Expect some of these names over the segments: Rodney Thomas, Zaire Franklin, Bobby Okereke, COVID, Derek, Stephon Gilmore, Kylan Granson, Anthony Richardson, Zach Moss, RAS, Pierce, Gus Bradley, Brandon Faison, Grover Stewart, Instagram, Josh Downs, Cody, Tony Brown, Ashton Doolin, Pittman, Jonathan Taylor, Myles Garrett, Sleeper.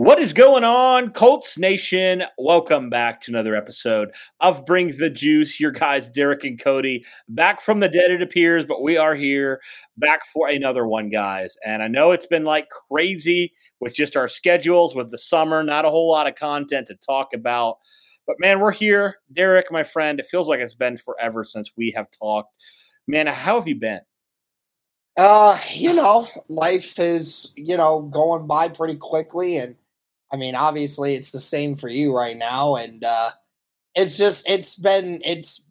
What is going on, Colts Nation? Welcome back to another episode of Bring the Juice. Your guys, Derek and Cody, back from the dead, it appears, but we are here back for another one, guys. And I know it's been like crazy with just our schedules, with the summer, not a whole lot of content to talk about. But, man, we're here. Derek, my friend, it feels like it's been forever since we have talked. Man, how have you been? Life is, going by pretty quickly, and I mean, obviously it's the same for you right now. And, it's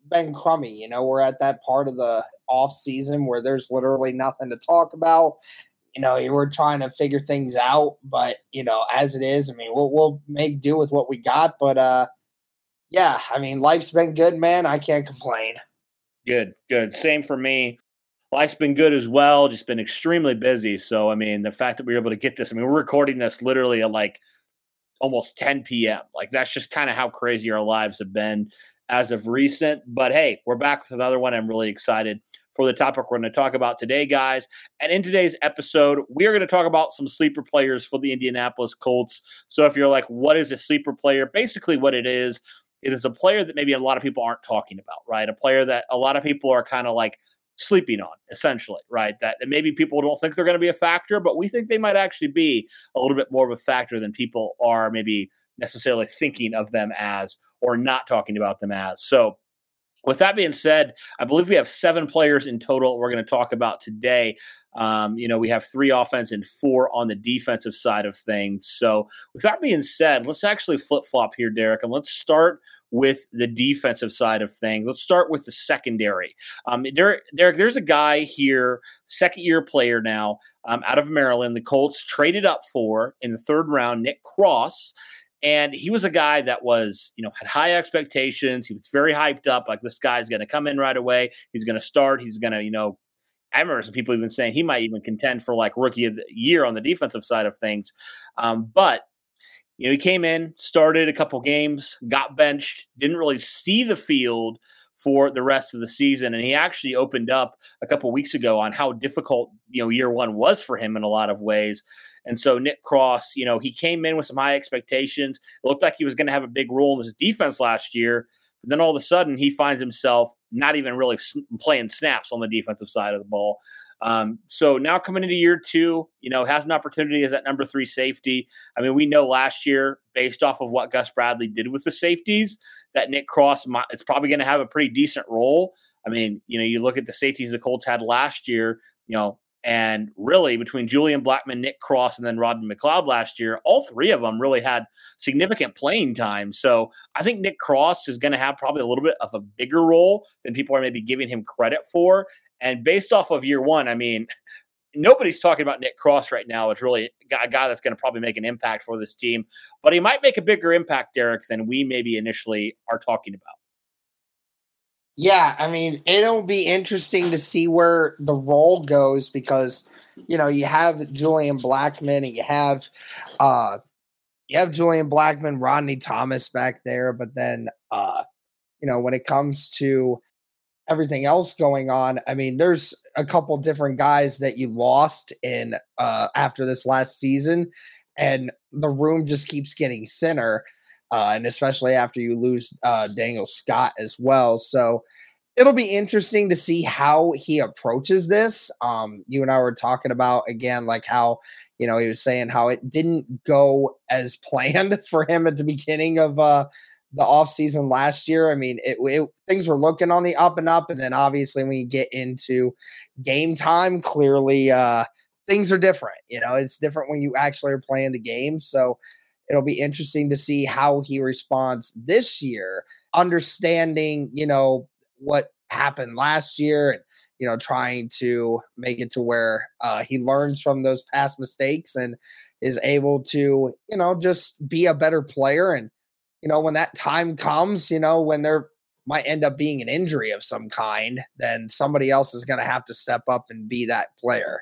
been crummy. We're at that part of the off season where there's literally nothing to talk about. We're trying to figure things out, but as it is, I mean, we'll make do with what we got, but, life's been good, man. I can't complain. Good. Same for me. Life's been good as well, just been extremely busy. So, the fact that we were able to get this, we're recording this literally at almost 10 p.m. That's just kind of how crazy our lives have been as of recent. But, hey, we're back with another one. I'm really excited for the topic we're going to talk about today, guys. And in today's episode, we are going to talk about some sleeper players for the Indianapolis Colts. So if you're like, what is a sleeper player? Basically what it is a player that maybe a lot of people aren't talking about, right? A player that a lot of people are kind of sleeping on, essentially, right? That maybe people don't think they're going to be a factor, but we think they might actually be a little bit more of a factor than people are maybe necessarily thinking of them as or not talking about them as. So with that being said, I believe we have 7 players in total we're going to talk about today. We have 3 offense and 4 on the defensive side of things. So with that being said, let's actually flip-flop here, Derek, and let's start with the defensive side of things. Let's start with the secondary. Derek, there's a guy here, second-year player now, out of Maryland. The Colts traded up for, in the third round, Nick Cross. And he was a guy that was, had high expectations. He was very hyped up. This guy's going to come in right away. He's going to start. He's going to, I remember some people even saying he might even contend for rookie of the year on the defensive side of things. But he came in, started a couple games, got benched, didn't really see the field for the rest of the season. And he actually opened up a couple weeks ago on how difficult, year one was for him in a lot of ways. And so Nick Cross, he came in with some high expectations. It looked like he was going to have a big role in his defense last year. But then all of a sudden he finds himself not even really playing snaps on the defensive side of the ball. So now coming into year two, has an opportunity as that number 3 safety. We know last year, based off of what Gus Bradley did with the safeties, that Nick Cross is probably going to have a pretty decent role. You look at the safeties the Colts had last year, and really between Julian Blackman, Nick Cross, and then Rodney McLeod last year, all 3 of them really had significant playing time. So I think Nick Cross is going to have probably a little bit of a bigger role than people are maybe giving him credit for. And based off of year one, nobody's talking about Nick Cross right now. It's really a guy that's going to probably make an impact for this team. But he might make a bigger impact, Derek, than we maybe initially are talking about. Yeah, it'll be interesting to see where the role goes because, you have Julian Blackman and you have Julian Blackman, Rodney Thomas back there. But then, when it comes to everything else going on, I mean, there's a couple different guys that you lost in after this last season, and the room just keeps getting thinner, and especially after you lose Daniel Scott as well. So it'll be interesting to see how he approaches this. You and I were talking about, again, like how, you know, he was saying how it didn't go as planned for him at the beginning of the offseason last year. I mean, things were looking on the up and up. And then obviously when you get into game time, clearly things are different. You know, it's different when you actually are playing the game. So it'll be interesting to see how he responds this year, understanding, you know, what happened last year and, you know, trying to make it to where he learns from those past mistakes and is able to, you know, just be a better player. And, you know, when that time comes, you know, when there might end up being an injury of some kind, then somebody else is going to have to step up and be that player.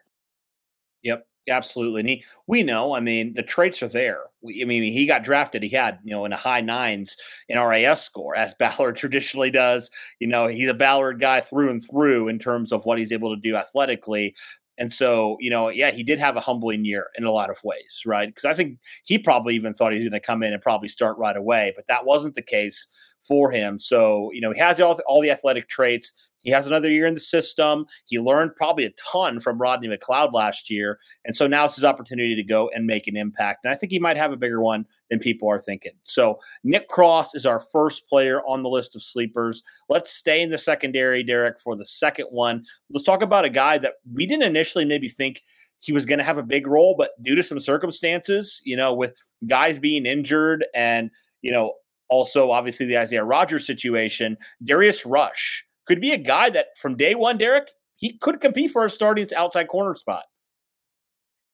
Yep, absolutely. And we know, I mean, the traits are there. He got drafted. He had, you know, in the high nines in RAS score, as Ballard traditionally does. You know, he's a Ballard guy through and through in terms of what he's able to do athletically. And so, you know, yeah, he did have a humbling year in a lot of ways, right? Because I think he probably even thought he was going to come in and probably start right away, but that wasn't the case for him. So, you know, he has all the athletic traits. He has another year in the system. He learned probably a ton from Rodney McLeod last year. And so now it's his opportunity to go and make an impact. And I think he might have a bigger one than people are thinking. So Nick Cross is our first player on the list of sleepers. Let's stay in the secondary, Derek, for the second one. Let's talk about a guy that we didn't initially maybe think he was going to have a big role, but due to some circumstances, you know, with guys being injured and, you know, also obviously the Isaiah Rodgers situation, Darius Rush could be a guy that from day one, Derek, he could compete for a starting outside corner spot.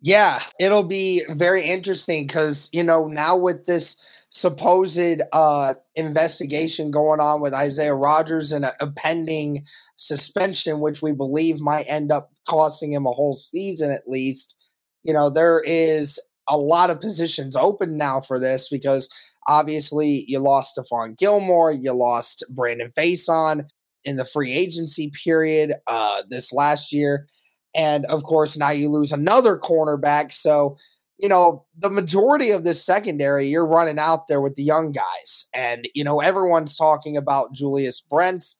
Yeah, it'll be very interesting because, you know, now with this supposed investigation going on with Isaiah Rodgers and a pending suspension, which we believe might end up costing him a whole season at least, you know, there is a lot of positions open now for this because obviously you lost Stephon Gilmore, you lost Brandon Faison in the free agency period this last year. And of course, now you lose another cornerback. So, you know, the majority of this secondary, you're running out there with the young guys. And, you know, everyone's talking about Julius Brents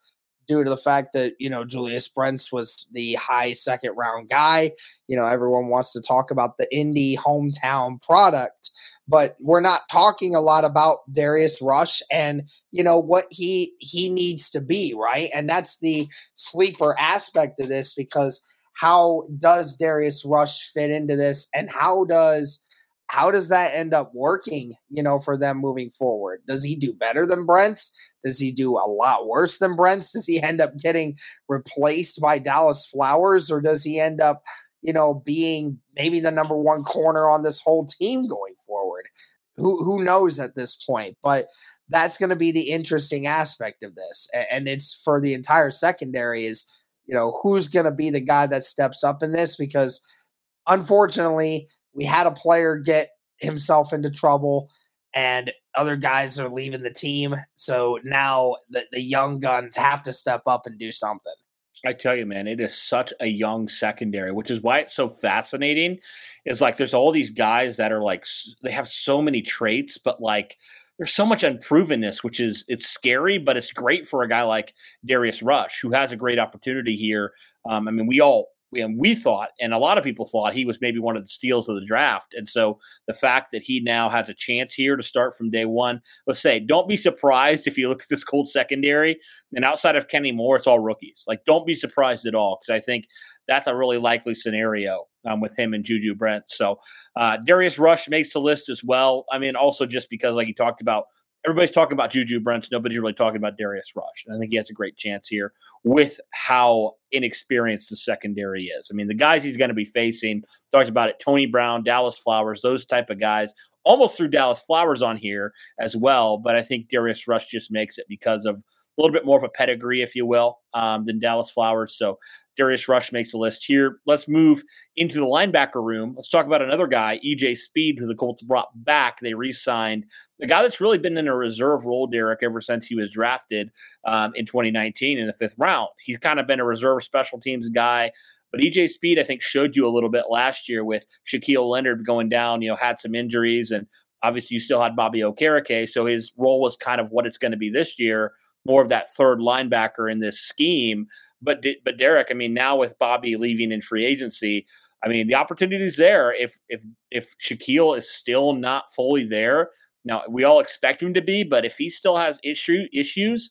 due to the fact that, you know, Julius Brents was the high second round guy. You know, everyone wants to talk about the Indy hometown product, but we're not talking a lot about Darius Rush and, you know, what he needs to be, right? And that's the sleeper aspect of this, because how does Darius Rush fit into this, and how does that end up working, you know, for them moving forward? Does he do better than Brents? Does he do a lot worse than Brents? Does he end up getting replaced by Dallas Flowers, or does he end up, you know, being maybe the number one corner on this whole team going forward? Who knows at this point? But that's going to be the interesting aspect of this, and it's for the entire secondary is, you know, who's going to be the guy that steps up in this, because unfortunately we had a player get himself into trouble and other guys are leaving the team. So now the young guns have to step up and do something. I tell you, man, it is such a young secondary, which is why it's so fascinating. It's like there's all these guys that are like, they have so many traits, but like there's so much unprovenness, which is, it's scary, but it's great for a guy like Darius Rush, who has a great opportunity here. I mean, we thought, and a lot of people thought he was maybe one of the steals of the draft. And so the fact that he now has a chance here to start from day one, let's say, don't be surprised if you look at this Colts secondary, and outside of Kenny Moore, it's all rookies. Like, don't be surprised at all, because I think that's a really likely scenario with him and Juju Brent. So Darius Rush makes the list as well. I mean, also just because, like you talked about, everybody's talking about Juju Brents. Nobody's really talking about Darius Rush. And I think he has a great chance here with how inexperienced the secondary is. I mean, the guys he's going to be facing, talked about it, Tony Brown, Dallas Flowers, those type of guys. Almost threw Dallas Flowers on here as well, but I think Darius Rush just makes it because of a little bit more of a pedigree, if you will, than Dallas Flowers. So Darius Rush makes the list here. Let's move into the linebacker room. Let's talk about another guy, EJ Speed, who the Colts brought back. They re-signed the guy that's really been in a reserve role, Derek, ever since he was drafted in 2019 in the fifth round. He's kind of been a reserve special teams guy. But EJ Speed, I think, showed you a little bit last year with Shaquille Leonard going down, had some injuries, and obviously you still had Bobby Okereke, so his role was kind of what it's going to be this year, more of that third linebacker in this scheme. But Derek, now with Bobby leaving in free agency, the opportunity's there. If Shaquille is still not fully there, now we all expect him to be, but if he still has issues,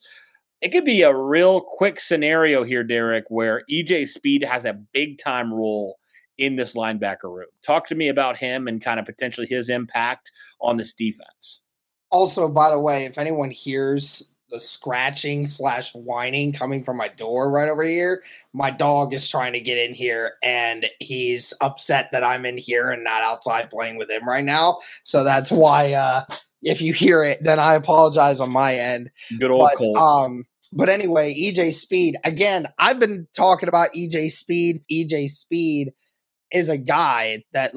it could be a real quick scenario here, Derek, where EJ Speed has a big-time role in this linebacker room. Talk to me about him and kind of potentially his impact on this defense. Also, by the way, if anyone hears the scratching/whining coming from my door right over here, my dog is trying to get in here, and he's upset that I'm in here and not outside playing with him right now. So that's why if you hear it, then I apologize on my end. Good old Colt. But anyway, EJ Speed, again, I've been talking about EJ Speed. EJ Speed is a guy that,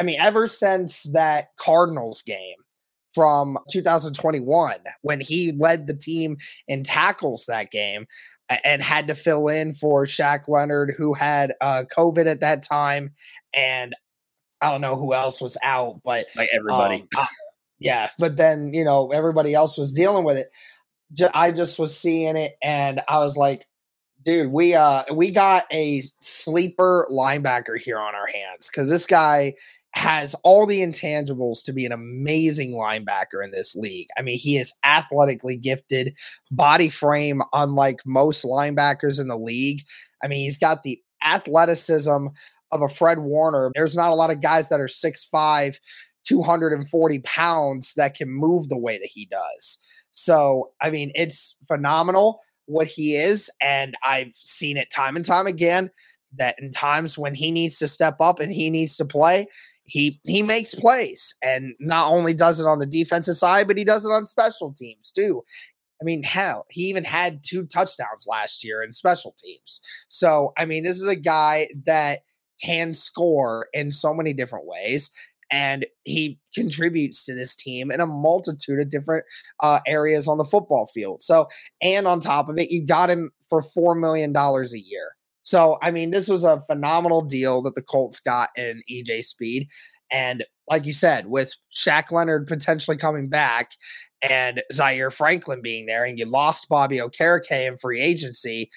ever since that Cardinals game from 2021, when he led the team in tackles that game and had to fill in for Shaq Leonard, who had COVID at that time, and I don't know who else was out, but everybody. Yeah, but then, everybody else was dealing with it. I just was seeing it, and I was like, dude, we got a sleeper linebacker here on our hands, because this guy has all the intangibles to be an amazing linebacker in this league. He is athletically gifted, body frame unlike most linebackers in the league. He's got the athleticism of a Fred Warner. There's not a lot of guys that are 6'5", 240 pounds that can move the way that he does. So, it's phenomenal what he is. And I've seen it time and time again that in times when he needs to step up and he needs to play, he makes plays, and not only does it on the defensive side, but he does it on special teams too. He even had 2 touchdowns last year in special teams. So, this is a guy that can score in so many different ways. And he contributes to this team in a multitude of different areas on the football field. So, and on top of it, you got him for $4 million a year. So, this was a phenomenal deal that the Colts got in EJ Speed. And like you said, with Shaq Leonard potentially coming back and Zaire Franklin being there, and you lost Bobby Okereke in free agency,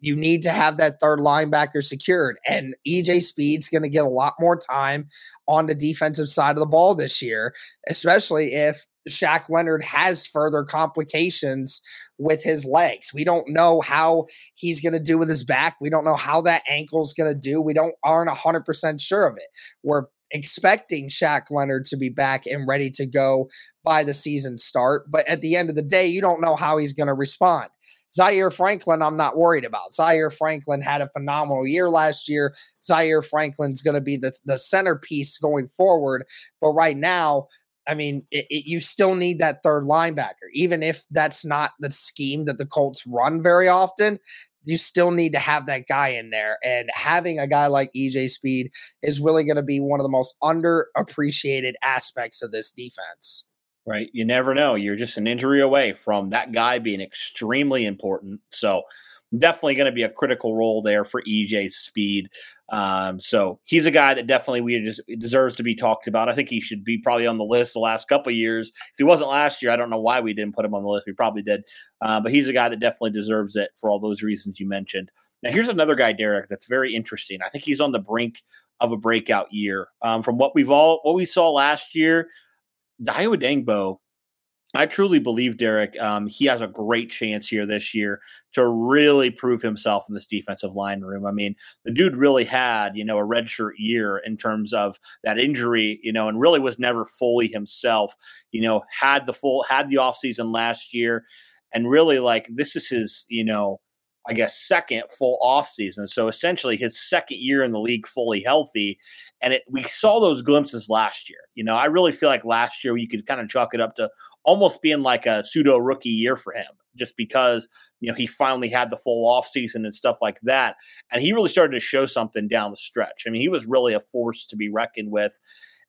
you need to have that third linebacker secured, and EJ Speed's going to get a lot more time on the defensive side of the ball this year, especially if Shaq Leonard has further complications with his legs. We don't know how he's going to do with his back. We don't know how that ankle's going to do. We aren't 100% sure of it. We're expecting Shaq Leonard to be back and ready to go by the season start, but at the end of the day, you don't know how he's going to respond. Zaire Franklin, I'm not worried about. Zaire Franklin had a phenomenal year last year. Zaire Franklin's going to be the centerpiece going forward. But right now, you still need that third linebacker. Even if that's not the scheme that the Colts run very often, you still need to have that guy in there. And having a guy like EJ Speed is really going to be one of the most underappreciated aspects of this defense. Right. You never know. You're just an injury away from that guy being extremely important. So definitely going to be a critical role there for EJ Speed. So he's a guy that definitely deserves to be talked about. I think he should be probably on the list the last couple of years. If he wasn't last year, I don't know why we didn't put him on the list. We probably did. But he's a guy that definitely deserves it for all those reasons you mentioned. Now, here's another guy, Derek, that's very interesting. I think he's on the brink of a breakout year. From what we saw last year, Dayo Odeyingbo, I truly believe, Derek, he has a great chance here this year to really prove himself in this defensive line room. The dude really had, a redshirt year in terms of that injury, and really was never fully himself, had the offseason last year, and really this is his, I guess, second full offseason. So essentially his second year in the league fully healthy. And we saw those glimpses last year. I really feel like last year you could kind of chalk it up to almost being like a pseudo rookie year for him, just because he finally had the full offseason and stuff like that. And he really started to show something down the stretch. I mean, he was really a force to be reckoned with.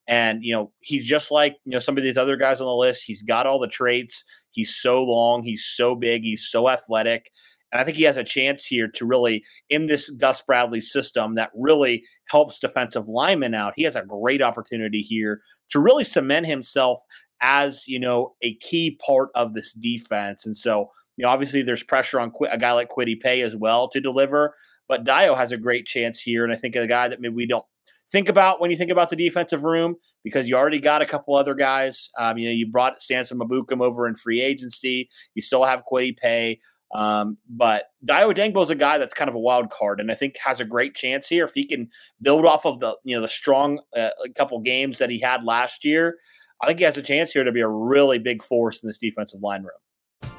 And, he's just like, some of these other guys on the list. He's got all the traits. He's so long. He's so big. He's so athletic. And I think he has a chance here to really, in this Gus Bradley system that really helps defensive linemen out, he has a great opportunity here to really cement himself as, a key part of this defense. And so, obviously there's pressure on a guy like Kwity Paye as well to deliver, but Dayo has a great chance here. And I think a guy that maybe we don't think about when you think about the defensive room, because you already got a couple other guys. You brought Sansom Abukum over in free agency. You still have Kwity Paye. But Dayo Odeyingbo is a guy that's kind of a wild card, and I think has a great chance here if he can build off of the the strong couple games that he had last year. I think he has a chance here to be a really big force in this defensive line room.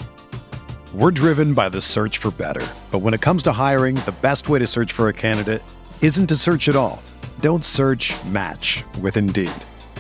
We're driven by the search for better, but when it comes to hiring, the best way to search for a candidate isn't to search at all. Don't search, match with Indeed.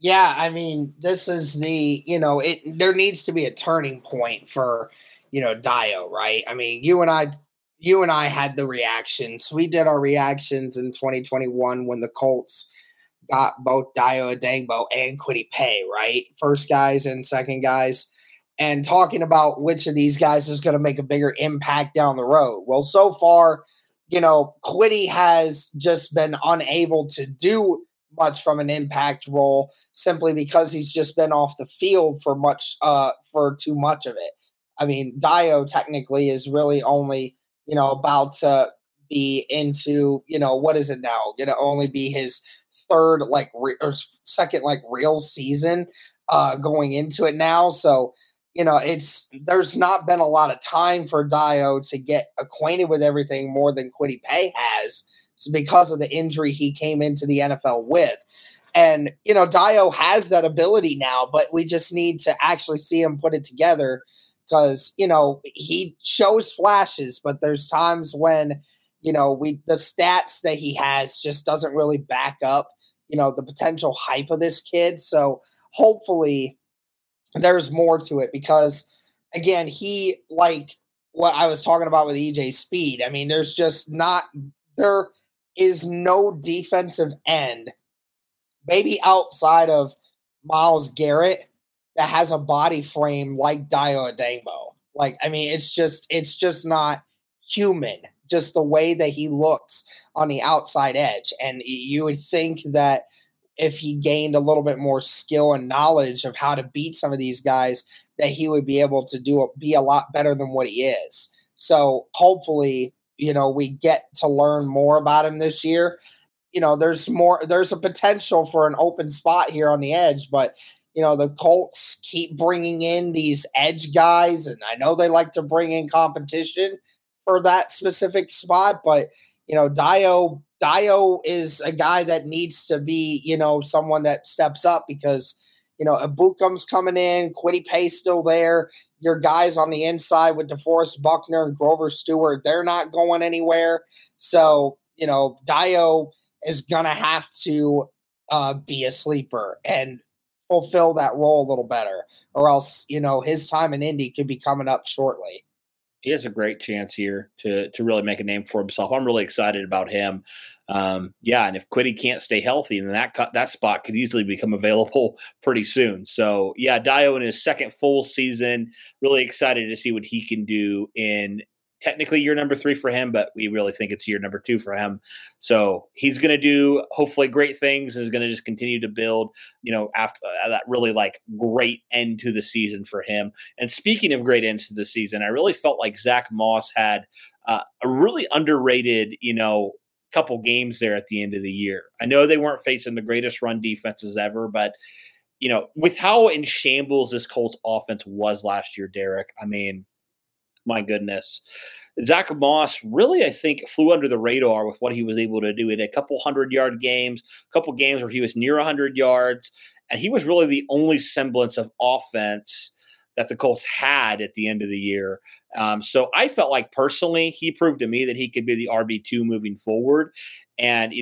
Yeah, I mean, this is the, there needs to be a turning point for, Dayo, right? I mean, you and I had the reactions. We did our reactions in 2021 when the Colts got both Dayo Odeyingbo and Kwity Paye, right? First guys and second guys. And talking about which of these guys is going to make a bigger impact down the road. Well, so far, Kwity has just been unable to do much from an impact role simply because he's just been off the field for too much of it. I mean, Dayo technically is really only, about to be into, what is it now? Going to only be his third, second, real season going into it now. So, there's not been a lot of time for Dayo to get acquainted with everything more than Kwity Paye has. It's because of the injury he came into the NFL with. And, Dayo has that ability now, but we just need to actually see him put it together because, he shows flashes, but there's times when, the stats that he has just doesn't really back up, the potential hype of this kid. So hopefully there's more to it because, again, he, like what I was talking about with EJ Speed, I mean, there is no defensive end, maybe outside of Myles Garrett, that has a body frame like Dayo Odeyingbo. It's just not human, just the way that he looks on the outside edge. And you would think that if he gained a little bit more skill and knowledge of how to beat some of these guys, that he would be able to be a lot better than what he is. So hopefully, we get to learn more about him this year. There's a potential for an open spot here on the edge, but the Colts keep bringing in these edge guys. And I know they like to bring in competition for that specific spot, but Dayo is a guy that needs to be, someone that steps up because, Abukum's coming in, Kwity Paye's still there. Your guys on the inside with DeForest Buckner and Grover Stewart, they're not going anywhere. So, Dayo is going to have to be a sleeper and fulfill that role a little better, or else, his time in Indy could be coming up shortly. he has a great chance here to really make a name for himself. I'm really excited about him. And if Kwity can't stay healthy, then that spot could easily become available pretty soon. So, yeah, Dayo in his second full season, really excited to see what he can do in technically year number 3 for him, but we really think it's year number 2 for him. So he's going to do hopefully great things and is going to just continue to build, after that really great end to the season for him. And speaking of great ends to the season, I really felt like Zach Moss had a really underrated, couple games there at the end of the year. I know they weren't facing the greatest run defenses ever, but with how in shambles this Colts offense was last year, Derek, I mean, my goodness. Zach Moss really, I think, flew under the radar with what he was able to do. He had a couple 100-yard games, a couple games where he was near 100 yards, and he was really the only semblance of offense that the Colts had at the end of the year. So I felt like personally he proved to me that he could be the RB2 moving forward. And,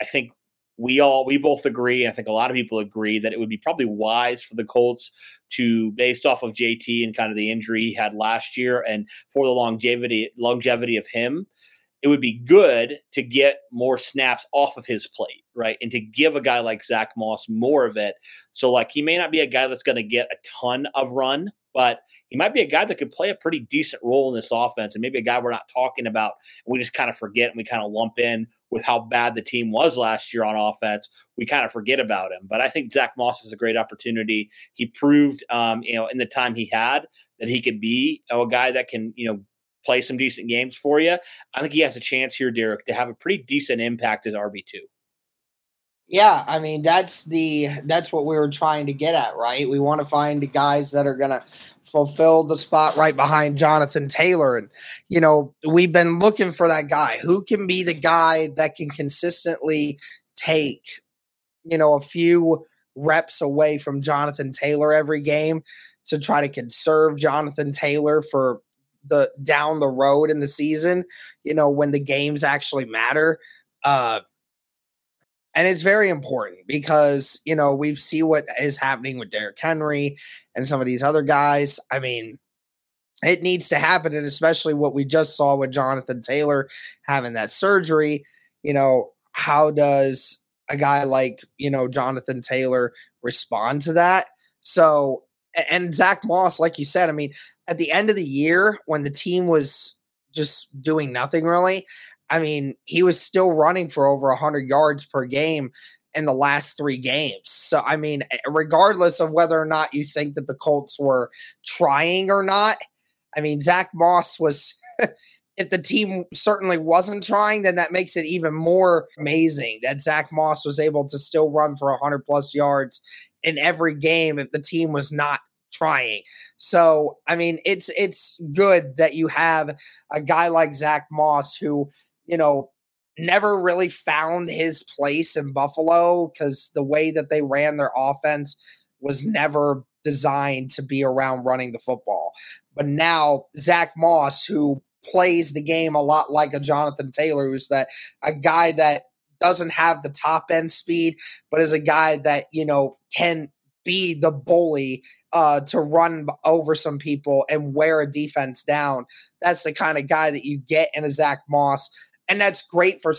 I think we both agree, and I think a lot of people agree, that it would be probably wise for the Colts to, based off of JT and kind of the injury he had last year and for the longevity of him, it would be good to get more snaps off of his plate, right? And to give a guy like Zach Moss more of it. So he may not be a guy that's going to get a ton of run, but he might be a guy that could play a pretty decent role in this offense, and maybe a guy we're not talking about and we just kind of forget, and we kind of lump in with how bad the team was last year on offense. We kind of forget about him. But I think Zach Moss is a great opportunity. He proved, in the time he had, that he could be a guy that can, play some decent games for you. I think he has a chance here, Derek, to have a pretty decent impact as RB2. Yeah, I mean, that's what we were trying to get at, right? We want to find the guys that are going to fulfill the spot right behind Jonathan Taylor. And, we've been looking for that guy who can be the guy that can consistently take, a few reps away from Jonathan Taylor every game to try to conserve Jonathan Taylor for the down the road in the season, when the games actually matter. And it's very important because, we see what is happening with Derrick Henry and some of these other guys. I mean, it needs to happen, and especially what we just saw with Jonathan Taylor having that surgery. How does a guy like, Jonathan Taylor respond to that? So, and Zach Moss, like you said, I mean, at the end of the year when the team was just doing nothing really, I mean, he was still running for over 100 yards per game in the last 3 games. So, I mean, regardless of whether or not you think that the Colts were trying or not, I mean, Zach Moss was, if the team certainly wasn't trying, then that makes it even more amazing that Zach Moss was able to still run for 100 plus yards in every game if the team was not trying. So, I mean, it's good that you have a guy like Zach Moss who, never really found his place in Buffalo because the way that they ran their offense was never designed to be around running the football. But now Zach Moss, who plays the game a lot like a Jonathan Taylor, who's a guy that doesn't have the top end speed, but is a guy that, can be the bully to run over some people and wear a defense down. That's the kind of guy that you get in a Zach Moss. And that's great for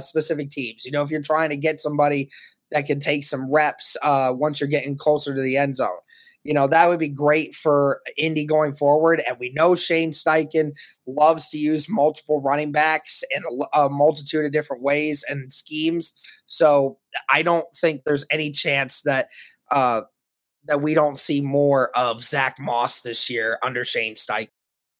specific teams. If you're trying to get somebody that can take some reps once you're getting closer to the end zone, that would be great for Indy going forward. And we know Shane Steichen loves to use multiple running backs in a multitude of different ways and schemes. So I don't think there's any chance that we don't see more of Zach Moss this year under Shane Steichen.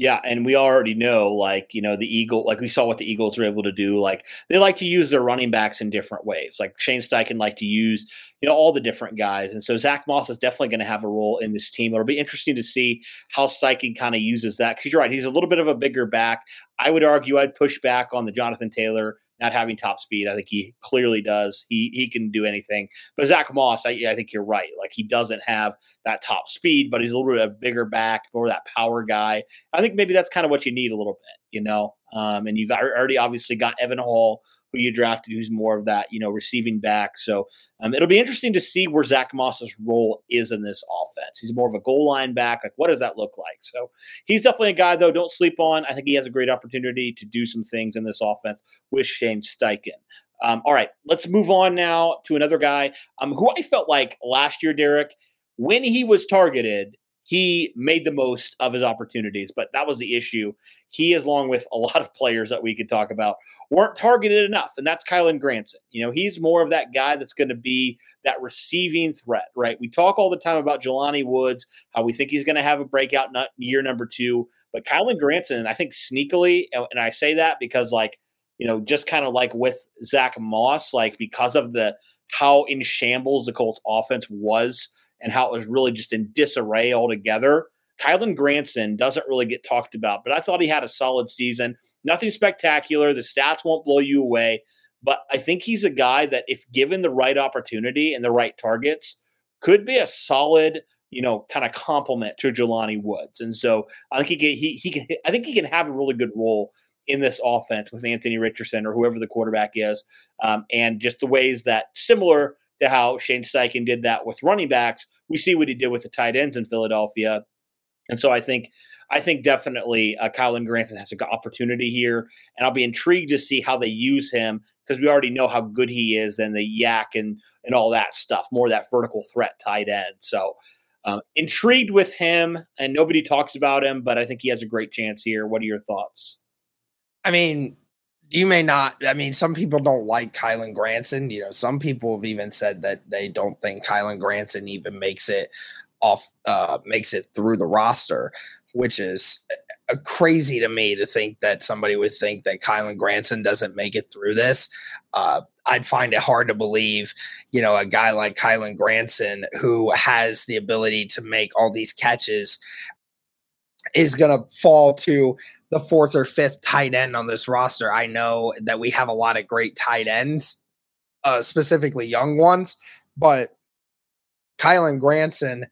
Yeah, and we already know, like, you know, the Eagles, like we saw what the Eagles were able to do. Like, they like to use their running backs in different ways. Like, Shane Steichen liked to use, you know, all the different guys. And so Zach Moss is definitely going to have a role in this team. It'll be interesting to see how Steichen kind of uses that. Because you're right, he's a little bit of a bigger back. I would argue I'd push back on the Jonathan Taylor not having top speed. I think he clearly does. He can do anything. But Zach Moss, I think you're right. Like, he doesn't have that top speed, but he's a little bit of a bigger back, more that power guy. I think maybe that's kind of what you need a little bit, you know. And you already obviously got Evan Hall, who you drafted, who's more of that, you know, receiving back. So it'll be interesting to see where Zach Moss's role is in this offense. He's more of a goal line back. Like, what does that look like? So he's definitely a guy, though, don't sleep on. I think he has a great opportunity to do some things in this offense with Shane Steichen. All right, let's move on now to another guy who I felt like last year, Derek, when he was targeted, he made the most of his opportunities, but that was the issue. He, along with a lot of players that we could talk about, weren't targeted enough, and that's Kylan Granson. You know, he's more of that guy that's going to be that receiving threat, right? We talk all the time about Jelani Woods, how we think he's going to have a breakout year number two, but Kylan Granson, I think sneakily, and I say that because, like, you know, just kind of like with Zach Moss, like because of the how in shambles the Colts offense was and how it was really just in disarray altogether, Kylan Granson doesn't really get talked about, but I thought he had a solid season. Nothing spectacular. The stats won't blow you away, but I think he's a guy that, if given the right opportunity and the right targets, could be a solid, you know, kind of complement to Jelani Woods. And so I think he can have a really good role in this offense with Anthony Richardson or whoever the quarterback is, and just the ways that similar to how Shane Steichen did that with running backs, we see what he did with the tight ends in Philadelphia. And so I think definitely Kylan Granson has an opportunity here, and I'll be intrigued to see how they use him, because we already know how good he is and the yak and all that stuff, more of that vertical threat tight end. So intrigued with him, and nobody talks about him, but I think he has a great chance here. What are your thoughts? I mean, you may not. I mean, some people don't like Kylan Granson. You know, some people have even said that they don't think Kylan Granson even makes it through the roster, which is crazy to me to think that somebody would think that Kylan Granson doesn't make it through this. I'd find it hard to believe, you know, a guy like Kylan Granson, who has the ability to make all these catches, is going to fall to the fourth or fifth tight end on this roster. I know that we have a lot of great tight ends, specifically young ones, but Kylan Granson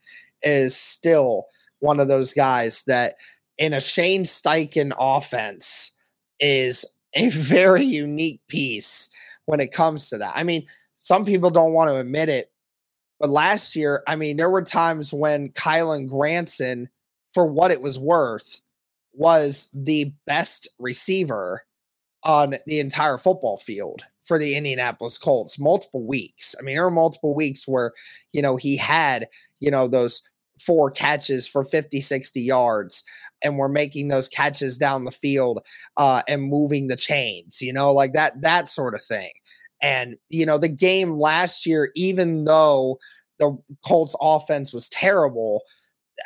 is still one of those guys that, in a Shane Steichen offense, is a very unique piece when it comes to that. I mean, some people don't want to admit it, but last year, I mean, there were times when Kylan Granson, for what it was worth, was the best receiver on the entire football field for the Indianapolis Colts multiple weeks. I mean, there were multiple weeks where, you know, he had, you know, those 4 catches for 50, 60 yards, and we're making those catches down the field and moving the chains, you know, like that sort of thing. And, you know, the game last year, even though the Colts offense was terrible,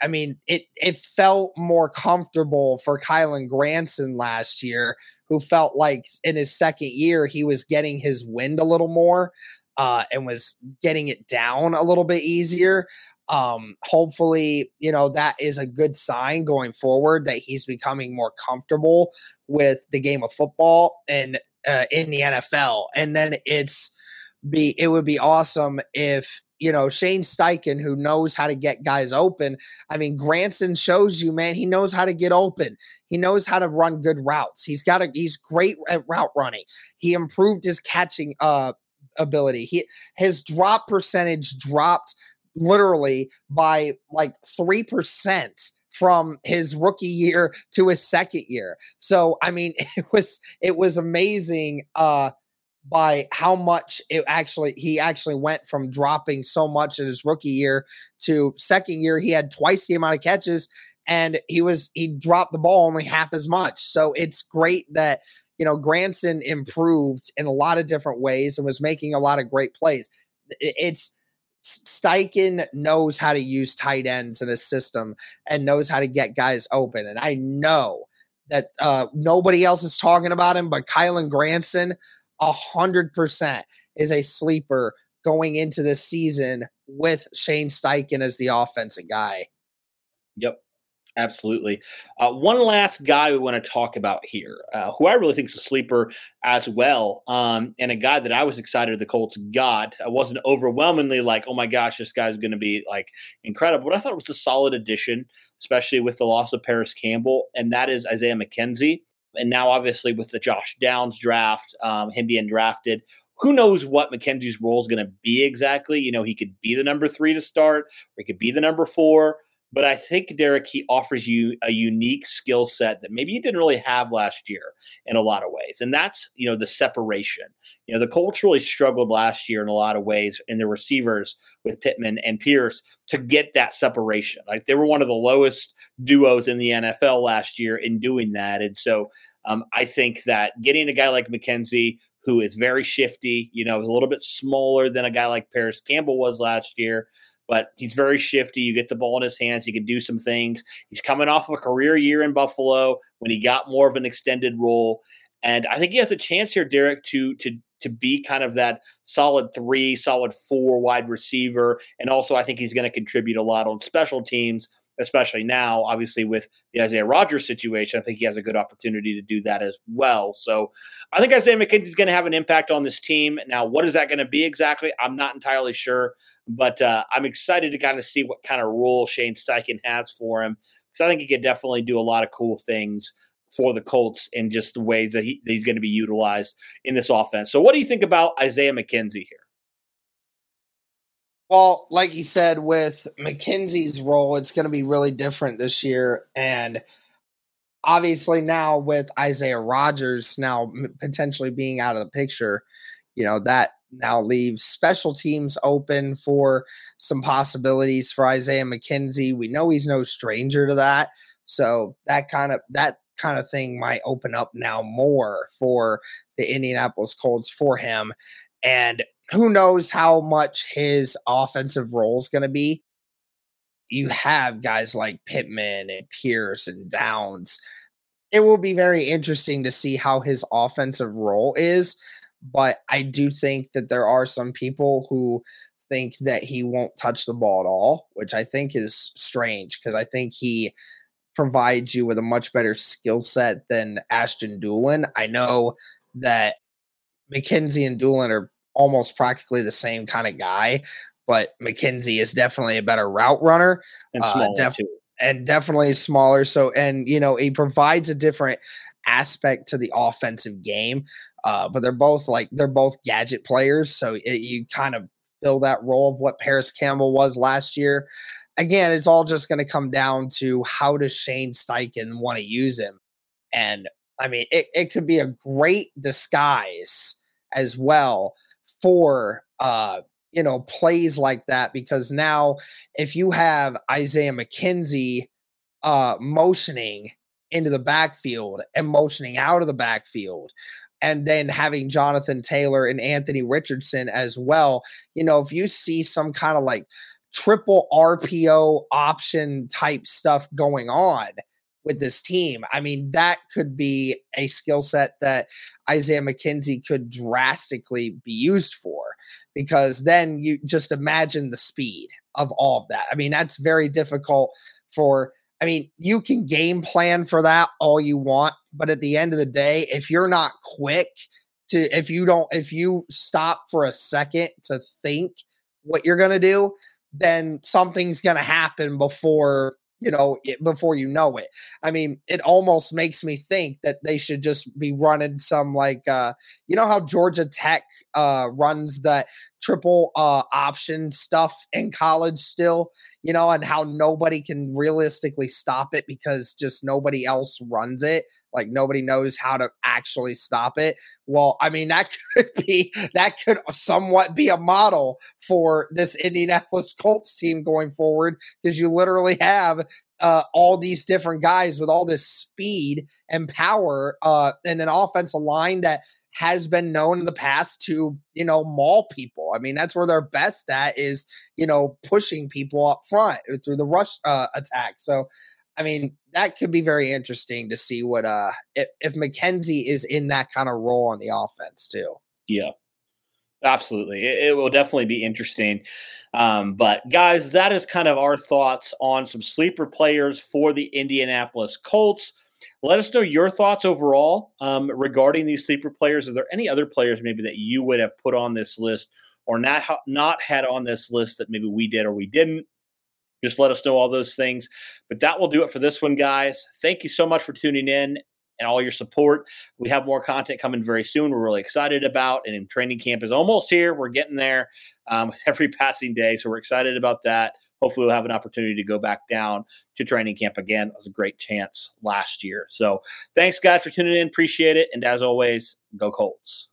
I mean, it felt more comfortable for Kylan Granson last year, who felt like in his second year, he was getting his wind a little more and was getting it down a little bit easier. Hopefully, you know, that is a good sign going forward, that he's becoming more comfortable with the game of football and in the NFL. And then it would be awesome if, you know, Shane Steichen, who knows how to get guys open. I mean, Granson shows you, man, he knows how to get open. He knows how to run good routes. He's great at route running. He improved his catching ability. His drop percentage dropped literally by like 3% from his rookie year to his second year. So, I mean, it was amazing, by how much he actually went from dropping so much in his rookie year to second year. He had twice the amount of catches, and he dropped the ball only half as much. So it's great that, you know, Granson improved in a lot of different ways and was making a lot of great plays. It's Steichen knows how to use tight ends in his system and knows how to get guys open. And I know that nobody else is talking about him, but Kylan Granson, 100% is a sleeper going into this season with Shane Steichen as the offensive guy. Yep. Absolutely. One last guy we want to talk about here, who I really think is a sleeper as well, and a guy that I was excited the Colts got. I wasn't overwhelmingly like, oh my gosh, this guy's going to be like incredible. But I thought it was a solid addition, especially with the loss of Paris Campbell, and that is Isaiah McKenzie. And now, obviously, with the Josh Downs draft, him being drafted, who knows what McKenzie's role is going to be exactly. You know, he could be the number 3 to start, or he could be the number 4. But I think, Derek, he offers you a unique skill set that maybe you didn't really have last year in a lot of ways. And that's, you know, the separation. You know, the Colts really struggled last year in a lot of ways in the receivers with Pittman and Pierce to get that separation. Like, they were one of the lowest duos in the NFL last year in doing that. And so I think that getting a guy like McKenzie, who is very shifty, you know, is a little bit smaller than a guy like Paris Campbell was last year, but he's very shifty. You get the ball in his hands. He can do some things. He's coming off of a career year in Buffalo when he got more of an extended role. And I think he has a chance here, Derek, to be kind of that solid 3, solid 4 wide receiver. And also I think he's going to contribute a lot on special teams, especially now, obviously, with the Isaiah Rodgers situation. I think he has a good opportunity to do that as well. So I think Isaiah McKenzie is going to have an impact on this team. Now, what is that going to be exactly? I'm not entirely sure, but I'm excited to kind of see what kind of role Shane Steichen has for him, because I think he could definitely do a lot of cool things for the Colts in just the ways that he's going to be utilized in this offense. So what do you think about Isaiah McKenzie here? Well, like you said, with McKenzie's role, it's going to be really different this year. And obviously now with Isaiah Rodgers now potentially being out of the picture, you know, that now leaves special teams open for some possibilities for Isaiah McKenzie. We know he's no stranger to that. So that kind of thing might open up now more for the Indianapolis Colts for him. And who knows how much his offensive role is going to be. You have guys like Pittman and Pierce and Downs. It will be very interesting to see how his offensive role is, but I do think that there are some people who think that he won't touch the ball at all, which I think is strange because I think he provides you with a much better skill set than Ashton Doolin. I know that McKenzie and Doolin are almost practically the same kind of guy, but McKenzie is definitely a better route runner and definitely smaller. So, and you know, he provides a different aspect to the offensive game. But they're both gadget players. So you kind of fill that role of what Paris Campbell was last year. Again, it's all just going to come down to how does Shane Steichen want to use him. And I mean, it could be a great disguise as well for, you know, plays like that, because now if you have Isaiah McKenzie motioning into the backfield and motioning out of the backfield, and then having Jonathan Taylor and Anthony Richardson as well, you know, if you see some kind of like triple RPO option type stuff going on with this team, I mean, that could be a skill set that Isaiah McKenzie could drastically be used for, because then you just imagine the speed of all of that. I mean, that's very difficult for, I mean, you can game plan for that all you want, but at the end of the day, if you're not quick to, if you stop for a second to think what you're going to do, then something's going to happen before you know it. I mean, it almost makes me think that they should just be running some like, you know how Georgia Tech runs that triple option stuff in college still, you know, and how nobody can realistically stop it because just nobody else runs it. Like nobody knows how to actually stop it. Well, I mean, that could somewhat be a model for this Indianapolis Colts team going forward, because you literally have all these different guys with all this speed and power and an offensive line that has been known in the past to, you know, maul people. I mean, that's where they're best at is, you know, pushing people up front through the rush attack. So, I mean, that could be very interesting to see what if McKenzie is in that kind of role on the offense too. Yeah, absolutely. It will definitely be interesting. But guys, that is kind of our thoughts on some sleeper players for the Indianapolis Colts. Let us know your thoughts overall regarding these sleeper players. Are there any other players maybe that you would have put on this list or not had on this list that maybe we did or we didn't? Just let us know all those things. But that will do it for this one, guys. Thank you so much for tuning in and all your support. We have more content coming very soon. We're really excited about, and training camp is almost here. We're getting there with every passing day, so we're excited about that. Hopefully we'll have an opportunity to go back down to training camp again. It was a great chance last year. So thanks, guys, for tuning in. Appreciate it. And as always, go Colts.